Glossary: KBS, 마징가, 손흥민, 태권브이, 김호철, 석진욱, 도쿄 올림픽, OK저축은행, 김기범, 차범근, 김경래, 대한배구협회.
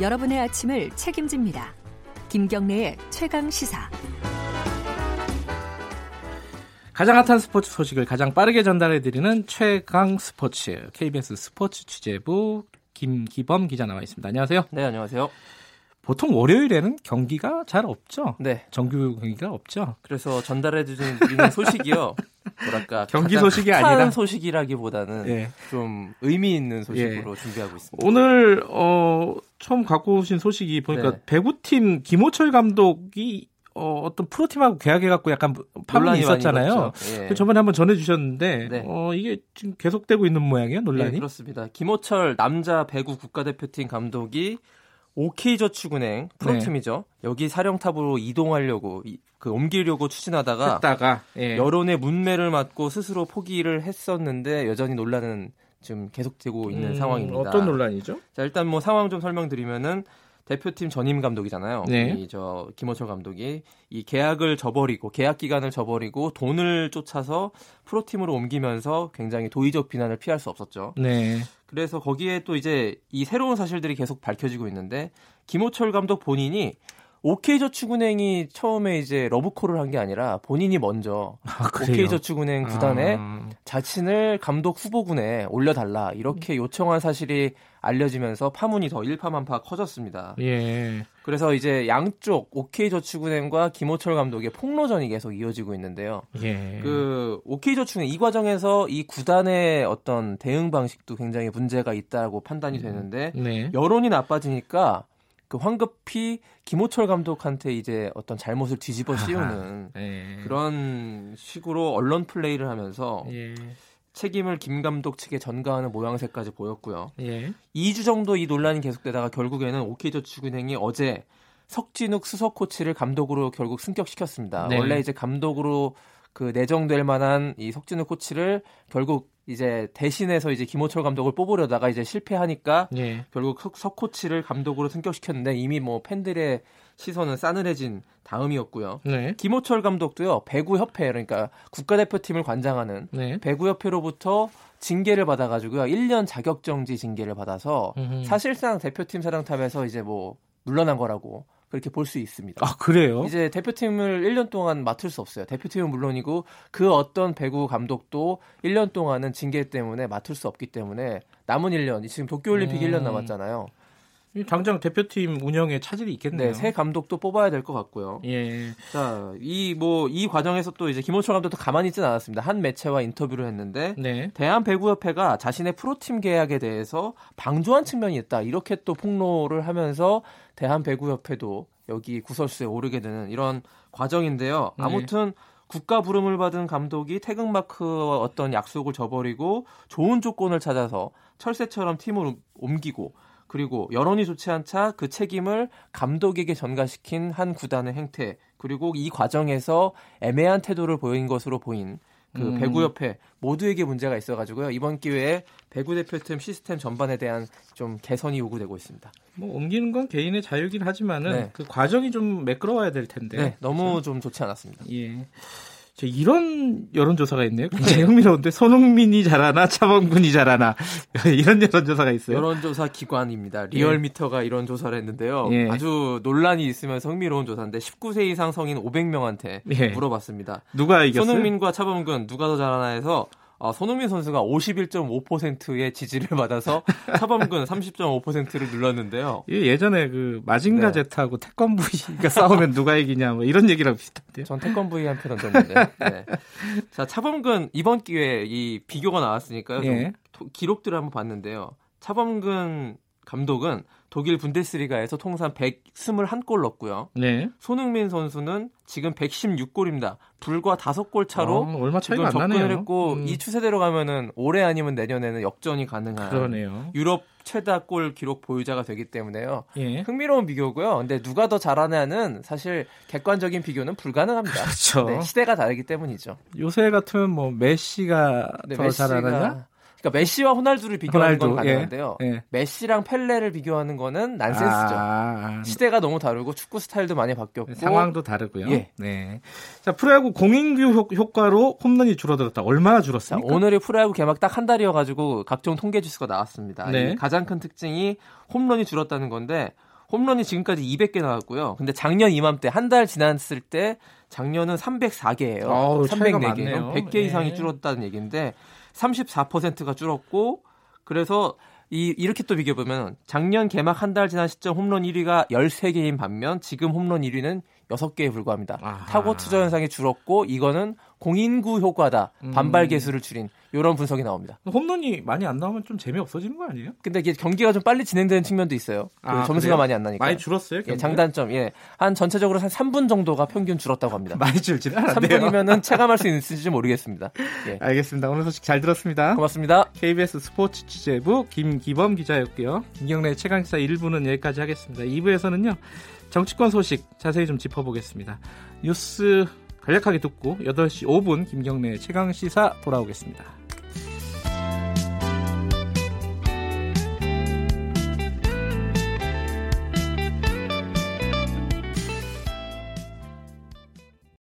여러분의 아침을 책임집니다. 김경래의 최강시사. 가장 핫한 스포츠 소식을 가장 빠르게 전달해드리는 최강 스포츠. KBS 스포츠 취재부 김기범 기자 나와 있습니다. 안녕하세요. 네, 안녕하세요. 보통 월요일에는 경기가 잘 없죠. 네. 정규 경기가 없죠. 그래서 전달해드리는 소식이요. 뭐랄까 경기 소식이 아니라 소식이라기보다는 예. 좀 의미 있는 소식으로 예. 준비하고 있습니다. 오늘 처음 갖고 오신 소식이 보니까 네. 배구팀 김호철 감독이 어떤 프로팀하고 계약해갖고 약간 파문이 있었잖아요. 예. 저번에 한번 전해주셨는데 네. 이게 지금 계속되고 있는 모양이에요, 논란이? 네, 그렇습니다. 김호철 남자 배구 국가대표팀 감독이 OK저축은행 프로팀이죠. 네. 여기 사령탑으로 이동하려고 옮기려고 추진하다가 예. 여론의 문매를 맞고 스스로 포기를 했었는데 여전히 논란은 지금 계속되고 있는 상황입니다. 어떤 논란이죠? 자, 일단 뭐 상황 좀 설명드리면은 대표팀 전임 감독이잖아요. 네. 김호철 감독이 이 계약을 저버리고 계약 기간을 저버리고 돈을 쫓아서 프로팀으로 옮기면서 굉장히 도의적 비난을 피할 수 없었죠. 네. 그래서 거기에 또 이제 이 새로운 사실들이 계속 밝혀지고 있는데 김호철 감독 본인이 OK저축은행이 처음에 이제 러브콜을 한 게 아니라 본인이 먼저 OK저축은행 구단에 자신을 감독 후보군에 올려달라 이렇게 요청한 사실이 알려지면서 파문이 더 일파만파 커졌습니다. 예. 그래서 이제 양쪽 OK저축은행과 김호철 감독의 폭로전이 계속 이어지고 있는데요. 예. 그 OK저축은행 이 과정에서 이 구단의 어떤 대응 방식도 굉장히 문제가 있다고 판단이 되는데 네. 여론이 나빠지니까 그 황급히 김호철 감독한테 이제 어떤 잘못을 뒤집어 씌우는 예. 그런 식으로 언론 플레이를 하면서 예. 책임을 김 감독 측에 전가하는 모양새까지 보였고요. 예. 2주 정도 이 논란이 계속되다가 결국에는 OK저축은행이 어제 석진욱 수석 코치를 감독으로 결국 승격시켰습니다. 네. 원래 이제 감독으로 그 내정될 만한 이 석진욱 코치를 결국 이제 대신해서 이제 김호철 감독을 뽑으려다가 이제 실패하니까 예. 결국 석 코치를 감독으로 승격시켰는데 이미 뭐 팬들의 시선은 싸늘해진 다음이었고요. 네. 김호철 감독도요 배구협회 그러니까 국가대표팀을 관장하는 네. 배구협회로부터 징계를 받아가지고요 1년 자격정지 징계를 받아서 사실상 대표팀 사령탑에서 이제 뭐 물러난 거라고. 그렇게 볼 수 있습니다. 아, 그래요? 이제 대표팀을 1년 동안 맡을 수 없어요. 대표팀은 물론이고 그 어떤 배구 감독도 1년 동안은 징계 때문에 맡을 수 없기 때문에 남은 1년, 지금 도쿄 올림픽 1년 남았잖아요. 당장 대표팀 운영에 차질이 있겠네요. 네, 새 감독도 뽑아야 될 것 같고요. 예. 자, 이 과정에서 또 이제 김호철 감독도 가만히 있진 않았습니다. 한 매체와 인터뷰를 했는데 네. 대한배구협회가 자신의 프로팀 계약에 대해서 방조한 측면이 있다 이렇게 또 폭로를 하면서 대한배구협회도 여기 구설수에 오르게 되는 이런 과정인데요. 아무튼 네. 국가 부름을 받은 감독이 태극마크와 어떤 약속을 저버리고 좋은 조건을 찾아서 철새처럼 팀을 옮기고 그리고 여론이 좋지 않자 그 책임을 감독에게 전가시킨 한 구단의 행태 그리고 이 과정에서 애매한 태도를 보인 것으로 보인 그 배구협회 모두에게 문제가 있어가지고요. 이번 기회에 배구 대표팀 시스템 전반에 대한 좀 개선이 요구되고 있습니다. 뭐 옮기는 건 개인의 자유긴 하지만은 네. 그 과정이 좀 매끄러워야 될 텐데 네, 너무 좀 좋지 않았습니다. 예. 이런 여론조사가 있네요. 굉장히 흥미로운데 손흥민이 잘하나 차범근이 잘하나 이런 여론조사가 있어요. 여론조사 기관입니다. 리얼미터가 이런 조사를 했는데요. 예. 아주 논란이 있으면서 흥미로운 조사인데 19세 이상 성인 500명한테 예. 물어봤습니다. 누가 이겼어요? 손흥민과 차범근 누가 더 잘하나 해서 손흥민 선수가 51.5%의 지지를 받아서 차범근 30.5%를 눌렀는데요. 예전에 그 마징가 네. 제트하고 태권브이가 싸우면 누가 이기냐 뭐 이런 얘기랑 비슷한데요. 전 태권브이 한 편 던졌는데. 네. 자, 차범근 이번 기회에 이 비교가 나왔으니까요. 예. 기록들을 한번 봤는데요. 차범근 감독은 독일 분데스리가에서 통산 121골 넣었고요. 네. 손흥민 선수는 지금 116골입니다. 불과 5골 차로 얼마 차이가 안 나네요. 접근을 했고 이 추세대로 가면은 올해 아니면 내년에는 역전이 가능한 그러네요. 유럽 최다 골 기록 보유자가 되기 때문에요. 예. 흥미로운 비교고요. 근데 누가 더 잘하냐는 사실 객관적인 비교는 불가능합니다. 그렇죠. 네, 시대가 다르기 때문이죠. 요새 같으면 뭐 메시가 네, 더 잘하느냐? 그러니까 메시와 호날두를 비교하는 건 가능한데요. 예, 예. 메시랑 펠레를 비교하는 거는 난센스죠. 시대가 너무 다르고 축구 스타일도 많이 바뀌었고 상황도 다르고요. 예. 네. 자, 프로야구 공인규 효과로 홈런이 줄어들었다. 얼마나 줄었습니까? 자, 오늘이 프로야구 개막 딱 한 달이어가지고 각종 통계 지수가 나왔습니다. 네. 가장 큰 특징이 홈런이 줄었다는 건데 홈런이 지금까지 200개 나왔고요. 근데 작년 이맘때 한 달 지났을 때 작년은 304개예요. 304개. 100개 네. 이상이 줄었다는 얘기인데 34%가 줄었고 그래서 이렇게 또 비교해보면 작년 개막 한 달 지난 시점 홈런 1위가 13개인 반면 지금 홈런 1위는 6개에 불과합니다. 아하. 타고 투자 현상이 줄었고 이거는 공인구 효과다. 반발 개수를 줄인 이런 분석이 나옵니다. 홈런이 많이 안 나오면 좀 재미없어지는 거 아니에요? 근데 이게 경기가 좀 빨리 진행되는 측면도 있어요. 점수가 그래요? 많이 안 나니까. 많이 줄었어요? 예, 장단점. 예. 한 전체적으로 한 3분 정도가 평균 줄었다고 합니다. 많이 줄진 않았네요. 3분이면 체감할 수 있을지 모르겠습니다. 예. 알겠습니다. 오늘 소식 잘 들었습니다. 고맙습니다. KBS 스포츠 취재부 김기범 기자였고요. 김경래 최강시사 1부는 여기까지 하겠습니다. 2부에서는요. 정치권 소식 자세히 좀 짚어보겠습니다. 뉴스 간략하게 듣고 8시 5분 김경래 최강시사 돌아오겠습니다.